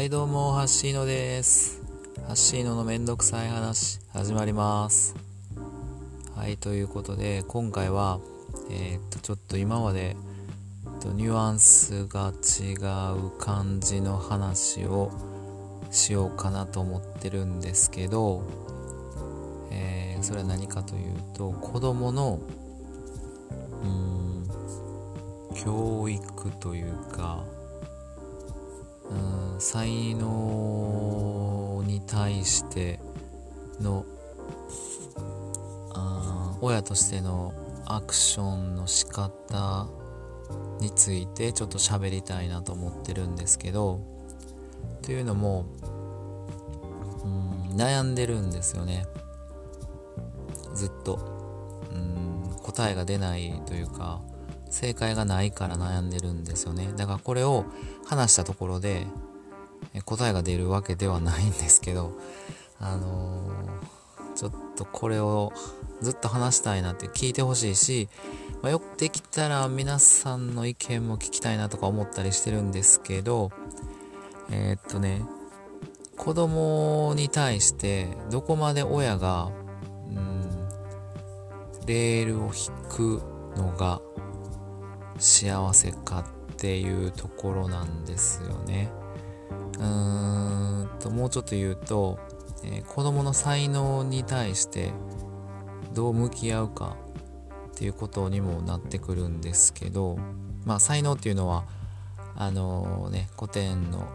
はいどうもハッシーノです。ハッシーノのめんどくさい話始まります。はいということで今回は、ちょっと今まで、ニュアンスが違う感じの話をしようかなと思ってるんですけど、それは何かというと子どもの教育というか才能に対しての親としてのアクションの仕方についてちょっと喋りたいなと思ってるんですけど、というのも悩んでるんですよね。ずっと答えが出ないというか正解がないから悩んでるんですよね。だからこれを話したところで答えが出るわけではないんですけど、ちょっとこれをずっと話したいなって聞いてほしいし、よくできたら皆さんの意見も聞きたいなとか思ったりしてるんですけど、子供に対してどこまで親がレールを引くのが幸せかっていうところなんですよね。もうちょっと言うと、子供の才能に対してどう向き合うかっていうことにもなってくるんですけど、才能っていうのは古典の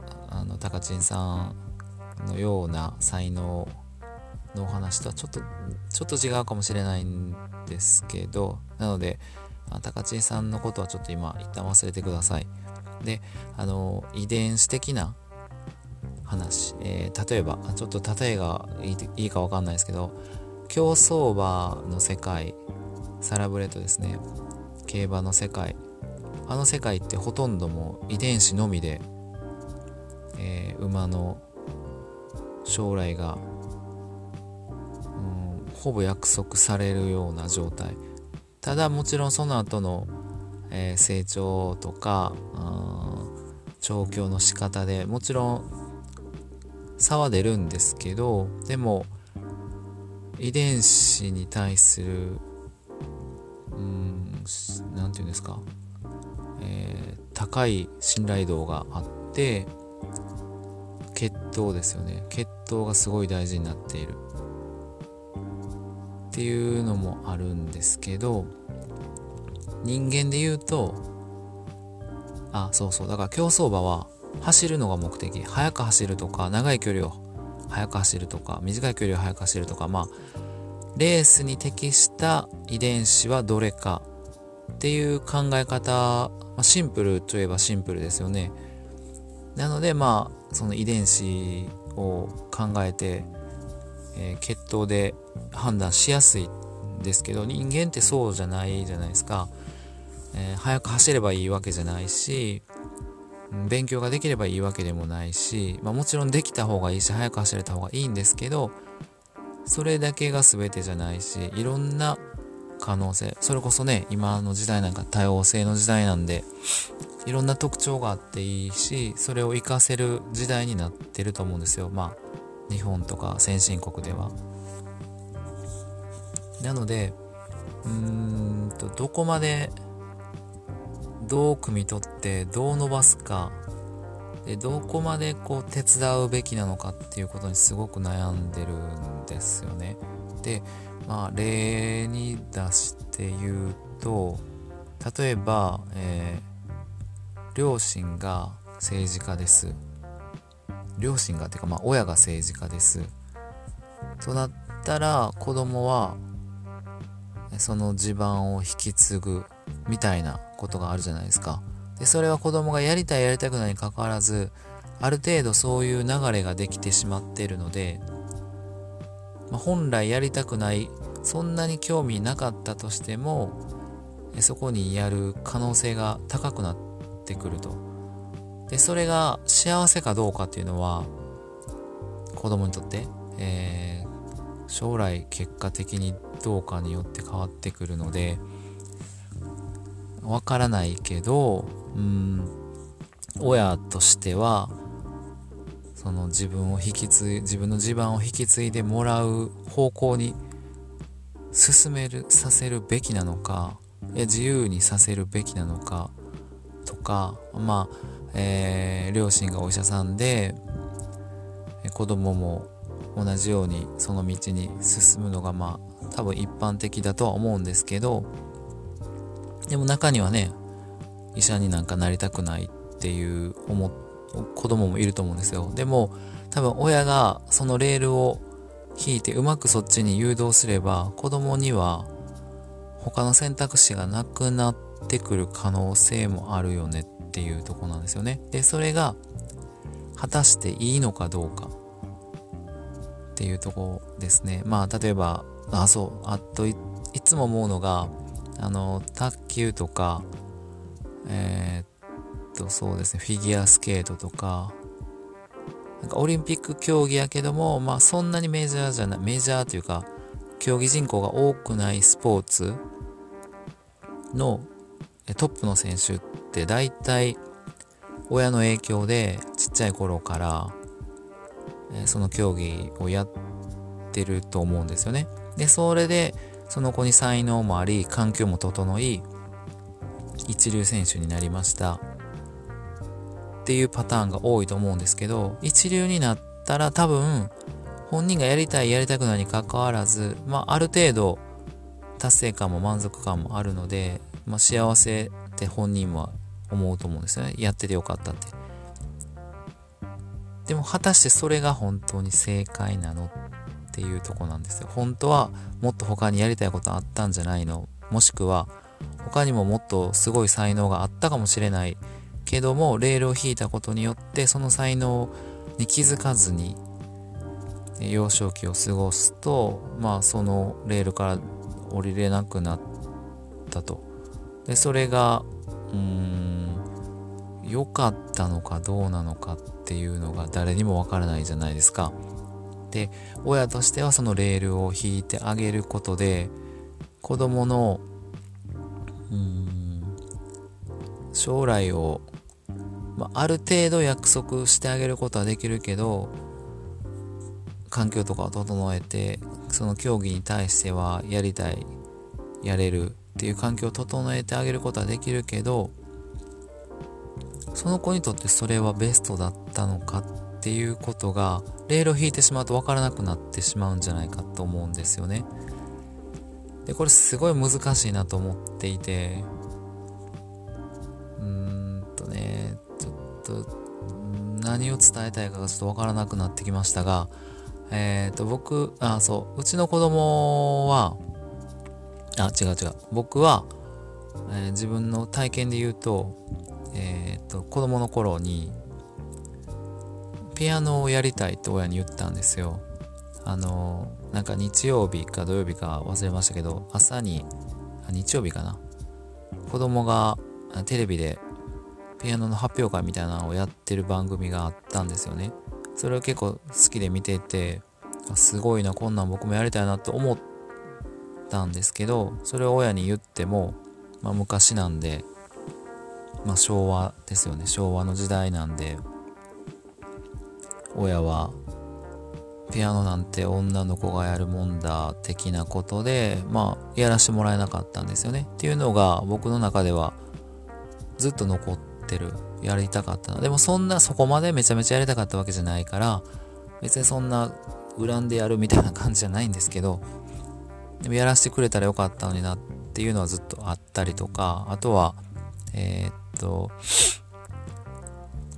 たかちんさんのような才能のお話とはちょっと違うかもしれないんですけど、なのでたかちんさんのことはちょっと今一旦忘れてください。で、遺伝子的な話、例えばちょっと例えがいいか分かんないですけど、競走馬の世界、サラブレッドですね、競馬の世界、あの世界ってほとんどもう遺伝子のみで、馬の将来が、ほぼ約束されるような状態。ただもちろんその後の、成長とか調教の仕方でもちろん差は出るんですけど、でも遺伝子に対するなんていうんですか、高い信頼度があって、血統ですよね。血統がすごい大事になっているっていうのもあるんですけど、人間で言うとだから競走馬は走るのが目的、速く走るとか長い距離を速く走るとか短い距離を速く走るとか、レースに適した遺伝子はどれかっていう考え方、シンプルといえばシンプルですよね。なのでその遺伝子を考えて血統で判断しやすいんですけど、人間ってそうじゃないじゃないですか。速く走ればいいわけじゃないし、勉強ができればいいわけでもないし、もちろんできた方がいいし速く走れた方がいいんですけど、それだけが全てじゃないし、いろんな可能性、それこそね、今の時代なんか多様性の時代なんで、いろんな特徴があっていいし、それを活かせる時代になってると思うんですよ。日本とか先進国では。なのでどこまでどう汲み取ってどう伸ばすかで、どこまで手伝うべきなのかっていうことにすごく悩んでるんですよね。で、例に出して言うと、例えば、両親が政治家です。両親がっていうか、親が政治家ですとなったら、子供はその地盤を引き継ぐみたいなことがあるじゃないですか。でそれは子供がやりたいやりたくないにかかわらず、ある程度そういう流れができてしまっているので、本来やりたくない、そんなに興味なかったとしてもそこにやる可能性が高くなってくると。でそれが幸せかどうかっていうのは子供にとって、将来結果的にどうかによって変わってくるのでわからないけど、親としてはその自分の地盤を引き継いでもらう方向にさせるべきなのか、自由にさせるべきなのかとか、両親がお医者さんで子供も同じようにその道に進むのが多分一般的だとは思うんですけど、でも中にはね、医者になんかなりたくないっていう子供もいると思うんですよ。でも多分親がそのレールを引いてうまくそっちに誘導すれば、子供には他の選択肢がなくなってくる可能性もあるよねっていうところなんですよね。で、それが果たしていいのかどうかっていうところですね。例えばいつも思うのが卓球とかそうですね、フィギュアスケートとか、なんかオリンピック競技やけども、そんなにメジャーというか競技人口が多くないスポーツのトップの選手って大体親の影響でちっちゃい頃からその競技をやってると思うんですよね。で、それでその子に才能もあり環境も整い一流選手になりましたっていうパターンが多いと思うんですけど、一流になったら多分本人がやりたくないにかかわらず、ある程度達成感も満足感もあるので、幸せって本人は思うと思うんですよね。やっててよかったって。でも果たしてそれが本当に正解なのっていうとこなんですよ。本当はもっと他にやりたいことあったんじゃないの、もしくは他にももっとすごい才能があったかもしれないけども、レールを引いたことによってその才能に気づかずに幼少期を過ごすと、そのレールから降りれなくなったと。で、それが良かったのかどうなのかっていうのが誰にもわからないじゃないですか。で、親としてはそのレールを引いてあげることで子供の将来を、ある程度約束してあげることはできるけど、環境とかを整えてその競技に対してはやれるっていう環境を整えてあげることはできるけど、その子にとってそれはベストだったのかっていうことがレールを引いてしまうと分からなくなってしまうんじゃないかと思うんですよね。で、これすごい難しいなと思っていて、何を伝えたいかがちょっと分からなくなってきましたが、うちの子供は、僕は、自分の体験で言うと、子供の頃にピアノをやりたいって親に言ったんですよ。なんか日曜日か土曜日か忘れましたけど、日曜日かな、子供がテレビでピアノの発表会みたいなのをやってる番組があったんですよね。それを結構好きで見てて、すごいな、こんなん僕もやりたいなと思ったんですけど、それを親に言っても、昔なんで、昭和ですよね。昭和の時代なんで、親はピアノなんて女の子がやるもんだ的なことで、やらしてもらえなかったんですよね。っていうのが僕の中ではずっと残ってる。やりたかったな。でもそこまでめちゃめちゃやりたかったわけじゃないから、別にそんな恨んでやるみたいな感じじゃないんですけど、でもやらしてくれたらよかったのになっていうのはずっとあったりとか、あとは、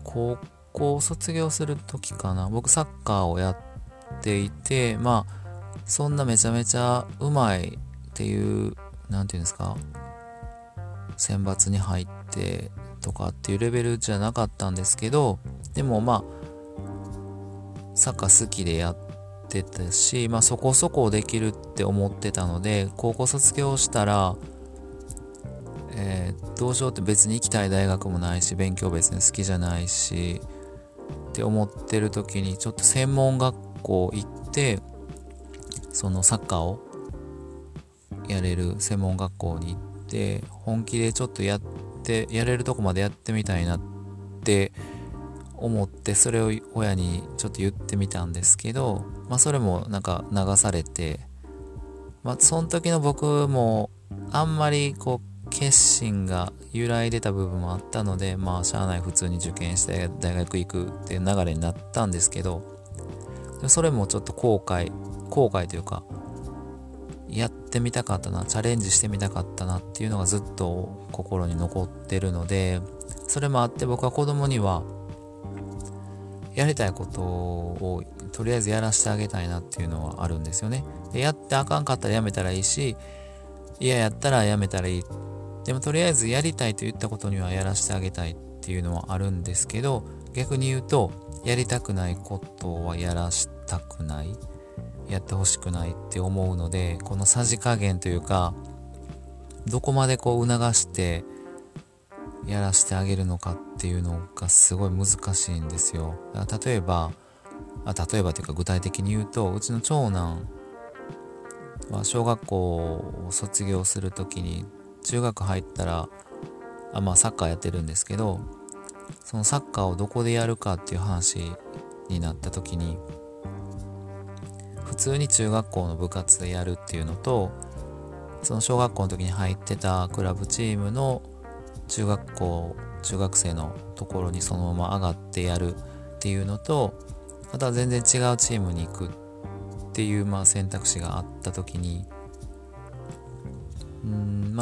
高校卒業する時かな。僕サッカーをやっていて、そんなめちゃめちゃうまいっていう、なんていうんですか、選抜に入ってとかっていうレベルじゃなかったんですけど、でもサッカー好きでやってたし、そこそこできるって思ってたので、高校卒業したら、どうしようって、別に行きたい大学もないし、勉強別に好きじゃないしって思ってる時に、ちょっと専門学校行ってそのサッカーをやれる専門学校に行って、で本気でちょっとやれるとこまでやってみたいなって思ってそれを親にちょっと言ってみたんですけど、それもなんか流されて、その時の僕もあんまりこう決心が揺らいでた部分もあったので、しゃあない普通に受験して大学行くっていう流れになったんですけど、それもちょっと後悔というか、やってみたかったな、チャレンジしてみたかったなっていうのがずっと心に残ってるので、それもあって僕は子供にはやりたいことをとりあえずやらせてあげたいなっていうのはあるんですよね。で、やってあかんかったらやめたらいいし、やったらやめたらいい。でもとりあえずやりたいと言ったことにはやらせてあげたいっていうのはあるんですけど、逆に言うとやりたくないことはやらしたくない、やってほしくないって思うので、このさじ加減というか、どこまでこう促してやらせてあげるのかっていうのがすごい難しいんですよ。例えばというか具体的に言うと、うちの長男は小学校を卒業するときに、中学入ったらサッカーやってるんですけど、そのサッカーをどこでやるかっていう話になったときに、普通に中学校の部活でやるっていうのと、その小学校の時に入ってたクラブチームの中学生のところにそのまま上がってやるっていうのと、また全然違うチームに行くっていう選択肢があった時に、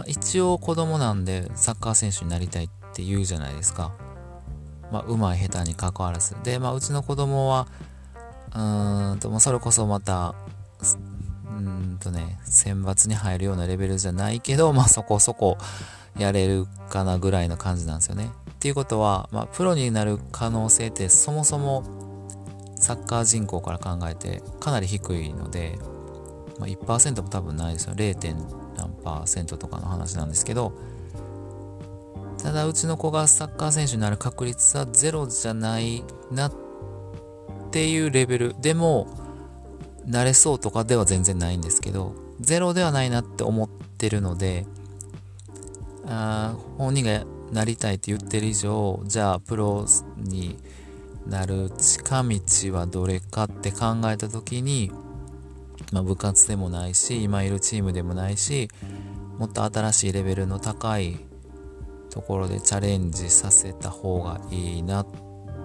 一応子供なんでサッカー選手になりたいって言うじゃないですか。上手い下手に関わらずで、うちの子供はそれこそまた選抜に入るようなレベルじゃないけど、そこそこやれるかなぐらいの感じなんですよね。っていうことは、プロになる可能性ってそもそもサッカー人口から考えてかなり低いので、1% も多分ないですよ。 0. 何%とかの話なんですけど、ただうちの子がサッカー選手になる確率はゼロじゃないなっていうレベルでも、慣れそうとかでは全然ないんですけど、ゼロではないなって思ってるので、本人がなりたいって言ってる以上、じゃあプロになる近道はどれかって考えた時に、部活でもないし、今いるチームでもないし、もっと新しいレベルの高いところでチャレンジさせた方がいいなっ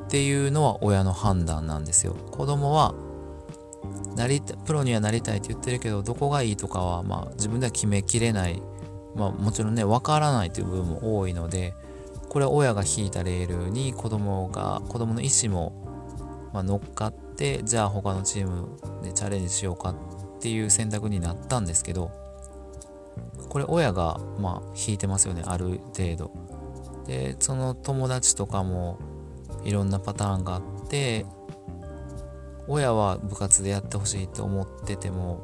ていうのは親の判断なんですよ。子供はプロにはなりたいって言ってるけど、どこがいいとかは自分では決めきれない、もちろんね、わからないという部分も多いので、これは親が引いたレールに子供の意思も乗っかって、じゃあ他のチームでチャレンジしようかっていう選択になったんですけど、これ親が引いてますよね、ある程度。で、その友達とかもいろんなパターンがあって、親は部活でやってほしいと思ってても、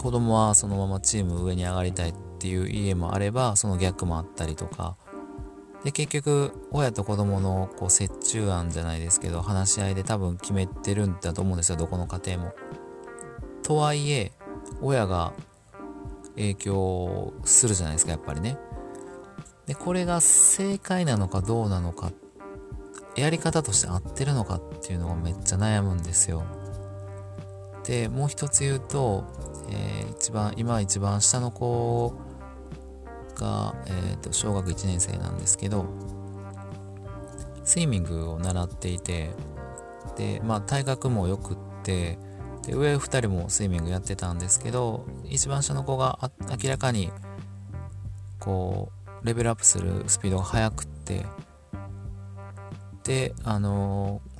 子供はそのままチーム上に上がりたいっていう家もあれば、その逆もあったりとかで、結局親と子供の折衷案じゃないですけど、話し合いで多分決めてるんだと思うんですよ、どこの家庭も。とはいえ親が影響するじゃないですか、やっぱりね。で、これが正解なのかどうなのか、やり方として合ってるのかっていうのがめっちゃ悩むんですよ。で、もう一つ言うと、一番下の子が、小学1年生なんですけど、スイミングを習っていて、で、体格も良くって、で、上2人もスイミングやってたんですけど、一番下の子が明らかにレベルアップするスピードが速くって、で、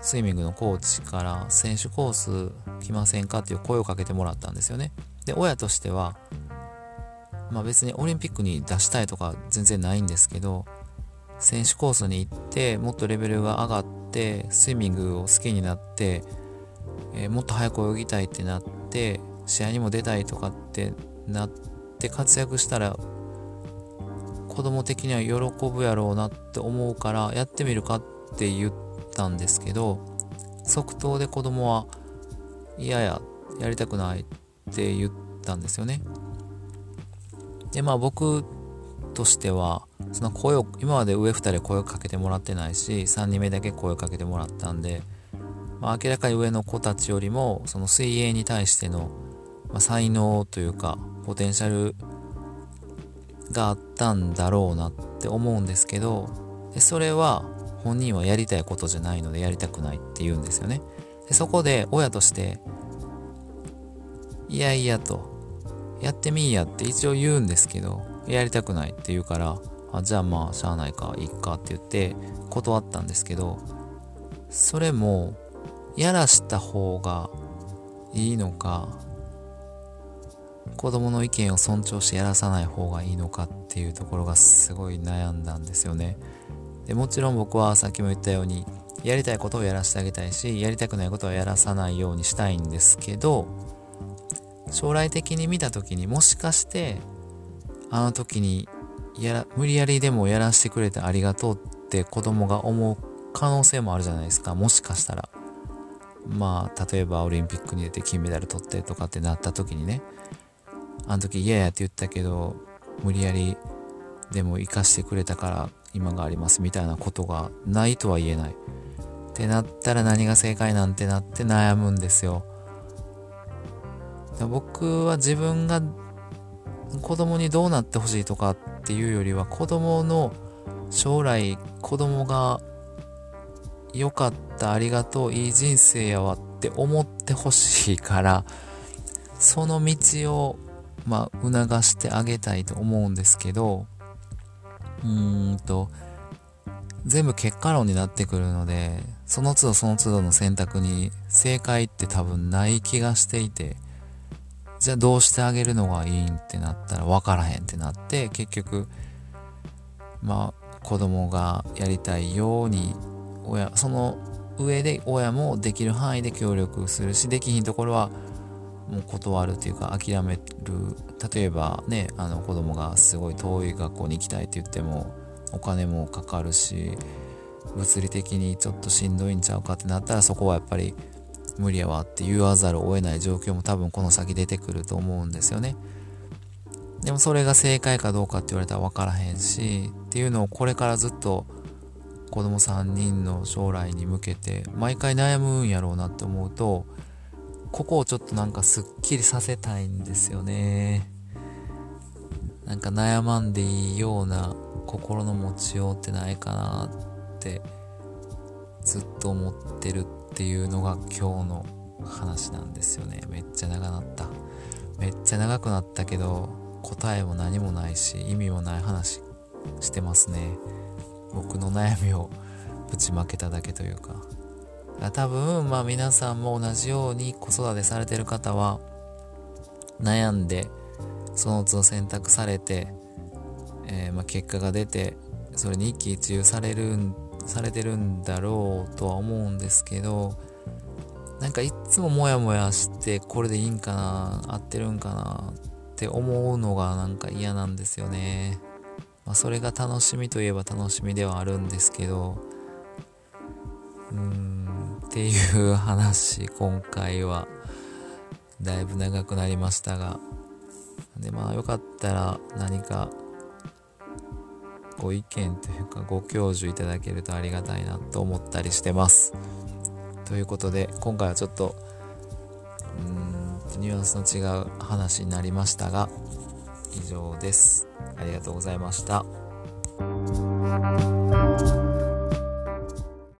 スイミングのコーチから選手コース来ませんかっていう声をかけてもらったんですよね。で、親としては、別にオリンピックに出したいとか全然ないんですけど、選手コースに行ってもっとレベルが上がって、スイミングを好きになって、もっと早く泳ぎたいってなって、試合にも出たいとかってなって活躍したら、子供的には喜ぶやろうなって思うから、やってみるかって言ったんですけど、即答で子供は嫌や、やりたくないって言ったんですよね。で、僕としてはその声を今まで上2人は声をかけてもらってないし、3人目だけ声をかけてもらったんで、まあ、明らかに上の子たちよりもその水泳に対しての、まあ、才能というかポテンシャルがあったんだろうなって思うんですけど、でそれは本人はやりたいことじゃないのでやりたくないって言うんですよね。でそこで親としていやいやとやってみいやって一応言うんですけど、やりたくないって言うから、あ、じゃあまあしゃあないかいっかって言って断ったんですけど、それもやらした方がいいのか、子供の意見を尊重してやらさない方がいいのかっていうところがすごい悩んだんですよね。でもちろん僕はさっきも言ったようにやりたいことをやらせてあげたいし、やりたくないことはやらさないようにしたいんですけど、将来的に見た時にもしかしてあの時に無理やりでもやらせてくれてありがとうって子供が思う可能性もあるじゃないですか。もしかしたらまあ例えばオリンピックに出て金メダル取ってとかってなった時にね、あの時嫌やって言ったけど無理やりでも生かしてくれたから今がありますみたいなことがないとは言えないってなったら、何が正解なんてなって悩むんですよ。僕は自分が子供にどうなってほしいとかっていうよりは、子供の将来、子供が良かったありがとういい人生やわって思ってほしいから、その道をまあ促してあげたいと思うんですけど、全部結果論になってくるので、その都度その都度の選択に正解って多分ない気がしていて、じゃあどうしてあげるのがいいんってなったら分からへんってなって、結局まあ子供がやりたいようにその上で親もできる範囲で協力するし、できひんところはもう断るというか諦める。例えばね、子供がすごい遠い学校に行きたいって言ってもお金もかかるし、物理的にちょっとしんどいんちゃうかってなったら、そこはやっぱり無理やわって言わざるを得ない状況も多分この先出てくると思うんですよね。でもそれが正解かどうかって言われたら分からへんしっていうのを、これからずっと子供3人の将来に向けて毎回悩むんやろうなって思うと、ここをちょっとなんかすっきりさせたいんですよね。なんか悩まんでいいような心の持ちようってないかなってずっと思ってるっていうのが今日の話なんですよね。めっちゃ長くなったけど、答えも何もないし意味もない話してますね。僕の悩みをぶちまけただけというか、多分まあ皆さんも同じように子育てされてる方は悩んでその都度選択されて、まあ結果が出てそれに一喜一憂されてるんだろうとは思うんですけど、なんかいつもモヤモヤしてこれでいいんかな合ってるんかなって思うのがなんか嫌なんですよね。まあ、それが楽しみといえば楽しみではあるんですけど、っていう話、今回はだいぶ長くなりましたが、でまあよかったら何かご意見というかご教授いただけるとありがたいなと思ったりしてます。ということで今回はちょっとニュアンスの違う話になりましたが、以上です。ありがとうございました。